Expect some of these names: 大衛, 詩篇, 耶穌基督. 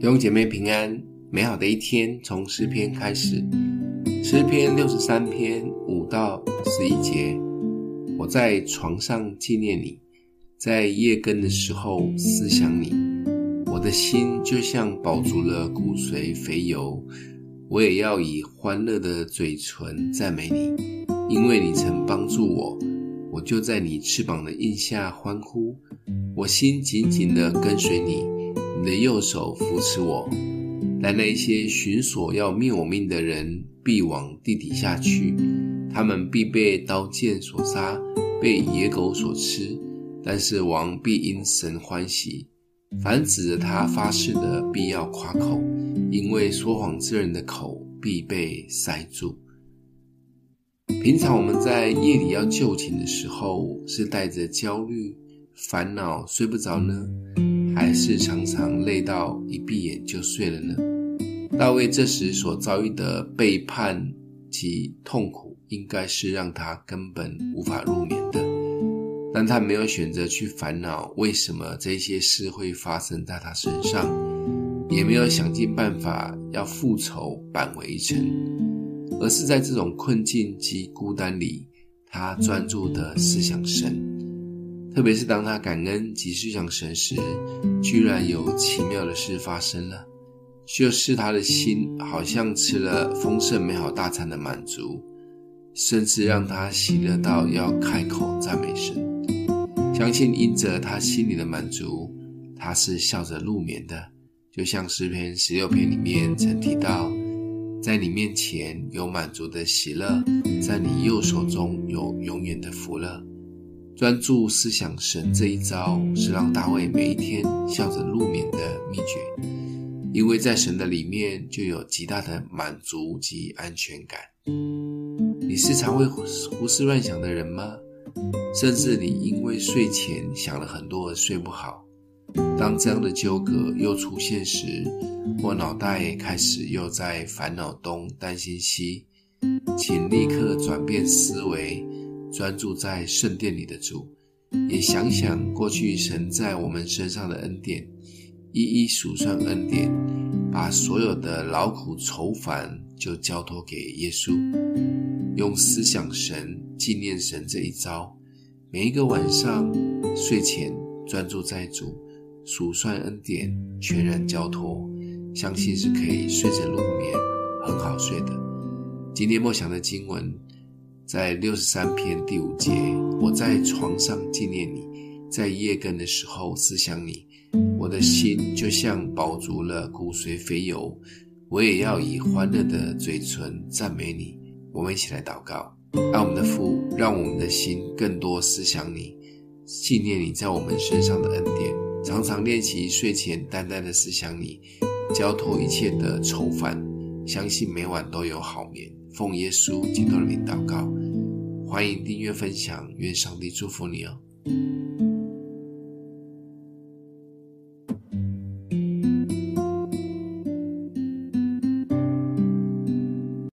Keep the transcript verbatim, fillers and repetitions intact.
弟兄姐妹平安，美好的一天从诗篇开始。诗篇六十三篇五到十一节，我在床上纪念你，在夜更的时候思想你。我的心就像饱足了骨髓肥油，我也要以欢乐的嘴唇赞美你，因为你曾帮助我，我就在你翅膀的荫下欢呼。我心紧紧地跟随你，你的右手扶持我。但那些寻索要灭我命的人必往地底下去，他们必被刀剑所杀，被野狗所吃。但是王必因神欢喜，凡指着他发誓的必要夸口，因为说谎之人的口必被塞住。平常我们在夜里要就寝的时候，是带着焦虑烦恼睡不着呢，还是常常累到一闭眼就睡了呢？大卫这时所遭遇的背叛及痛苦，应该是让他根本无法入眠的，但他没有选择去烦恼为什么这些事会发生在他身上，也没有想尽办法要复仇扳回一城，而是在这种困境及孤单里，他专注地思想神。特别是当他感恩及思想神时，居然有奇妙的事发生了，就是他的心好像吃了丰盛美好大餐的满足，甚至让他喜乐到要开口赞美神。相信因着他心里的满足，他是笑着入眠的，就像诗篇十六篇里面曾提到，在你面前有满足的喜乐，在你右手中有永远的福乐。专注思想神这一招，是让大卫每一天笑着入眠的秘诀，因为在神的里面就有极大的满足及安全感。你时常会胡思乱想的人吗？甚至你因为睡前想了很多而睡不好，当这样的纠葛又出现时，或脑袋开始又在烦恼东担心西，请立刻转变思维，专注在圣殿里的主，也想想过去神在我们身上的恩典，一一数算恩典，把所有的劳苦愁烦就交托给耶稣。用思想神纪念神这一招，每一个晚上睡前专注在主，数算恩典，全然交托，相信是可以睡着入眠，很好睡的。今天默想的经文在六十三篇第五节，我在床上纪念你，在夜更的时候思想你。我的心就像饱足了骨髓肥油，我也要以欢乐的嘴唇赞美你。我们一起来祷告。爱我们的父，让我们的心更多思想你，纪念你在我们身上的恩典，常常练习睡前单单的思想你，交托一切的愁烦，相信每晚都有好眠。奉耶稣基督的名祷告，欢迎订阅分享，愿上帝祝福你哦。